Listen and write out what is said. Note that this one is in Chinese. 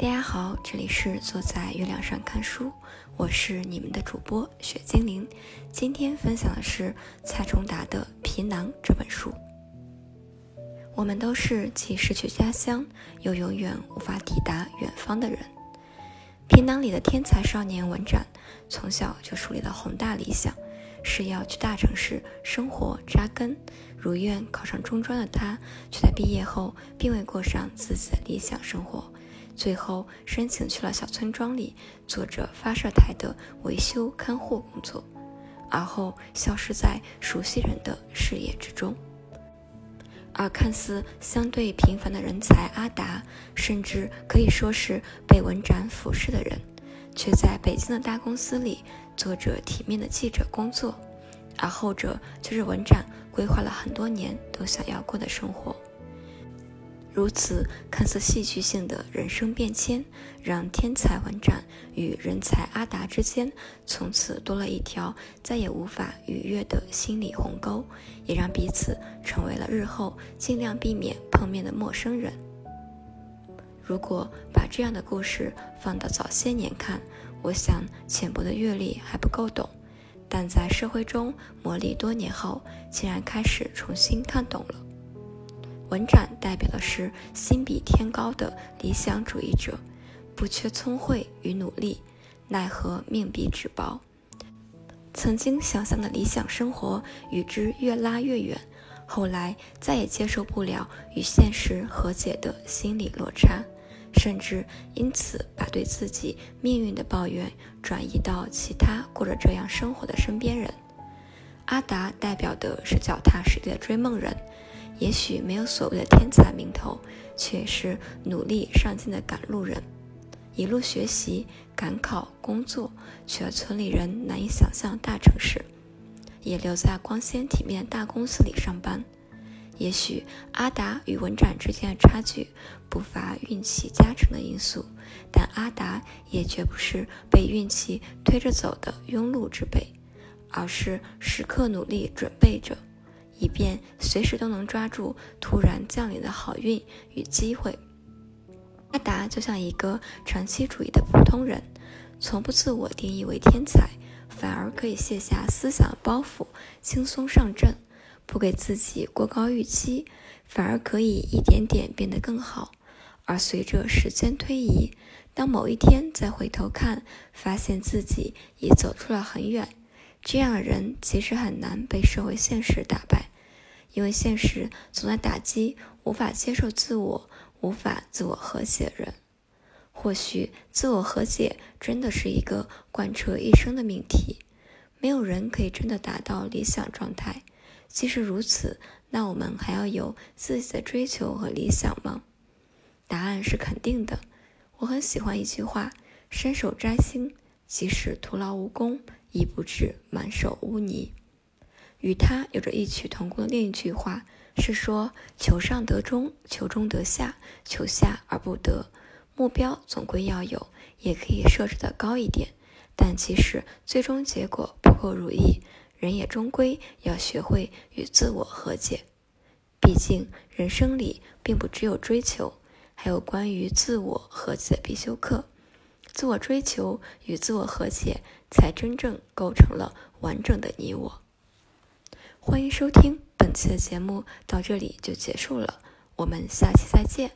大家好，这里是坐在月亮上看书，我是你们的主播雪精灵。今天分享的是蔡崇达的《皮囊》这本书。我们都是既失去家乡，又永远无法抵达远方的人。皮囊里的天才少年文展，从小就树立了宏大理想，是要去大城市生活扎根。如愿考上中专的他，却在毕业后并未过上自己的理想生活，最后申请去了小村庄里做着发射台的维修看护工作，而后消失在熟悉人的视野之中。而看似相对平凡的人才阿达，甚至可以说是被文展俯视的人，却在北京的大公司里做着体面的记者工作，而后者就是文展规划了很多年都想要过的生活。如此看似戏剧性的人生变迁，让天才文展与人才阿达之间从此多了一条再也无法逾越的心理鸿沟，也让彼此成为了日后尽量避免碰面的陌生人。如果把这样的故事放到早些年看，我想浅薄的阅历还不够懂，但在社会中磨砺多年后，竟然开始重新看懂了。文展代表的是心比天高的理想主义者，不缺聪慧与努力，奈何命比纸薄。曾经想象的理想生活与之越拉越远，后来再也接受不了与现实和解的心理落差，甚至因此把对自己命运的抱怨转移到其他过着这样生活的身边人。阿达代表的是脚踏实地的追梦人，也许没有所谓的天才名头，却是努力上进的赶路人，一路学习、赶考、工作，去了村里人难以想象的大城市，也留在光鲜体面的大公司里上班。也许阿达与文展之间的差距不乏运气加成的因素，但阿达也绝不是被运气推着走的庸碌之辈，而是时刻努力准备着，以便随时都能抓住突然降临的好运与机会。阿达就像一个长期主义的普通人，从不自我定义为天才，反而可以卸下思想包袱，轻松上阵，不给自己过高预期，反而可以一点点变得更好。而随着时间推移，当某一天再回头看，发现自己已走出了很远。这样的人其实很难被社会现实打败，因为现实总在打击无法接受自我、无法自我和解的人。或许自我和解真的是一个贯彻一生的命题，没有人可以真的达到理想状态。即使如此，那我们还要有自己的追求和理想吗？答案是肯定的。我很喜欢一句话，伸手摘星，即使徒劳无功，亦不至满手污泥。与他有着异曲同工的另一句话是说，求上得中，求中得下，求下而不得。目标总归要有，也可以设置的高一点，但即使最终结果不够如意，人也终归要学会与自我和解。毕竟人生里并不只有追求，还有关于自我和解的必修课。自我追求与自我和解才真正构成了完整的你我。欢迎收听本期的节目，到这里就结束了，我们下期再见。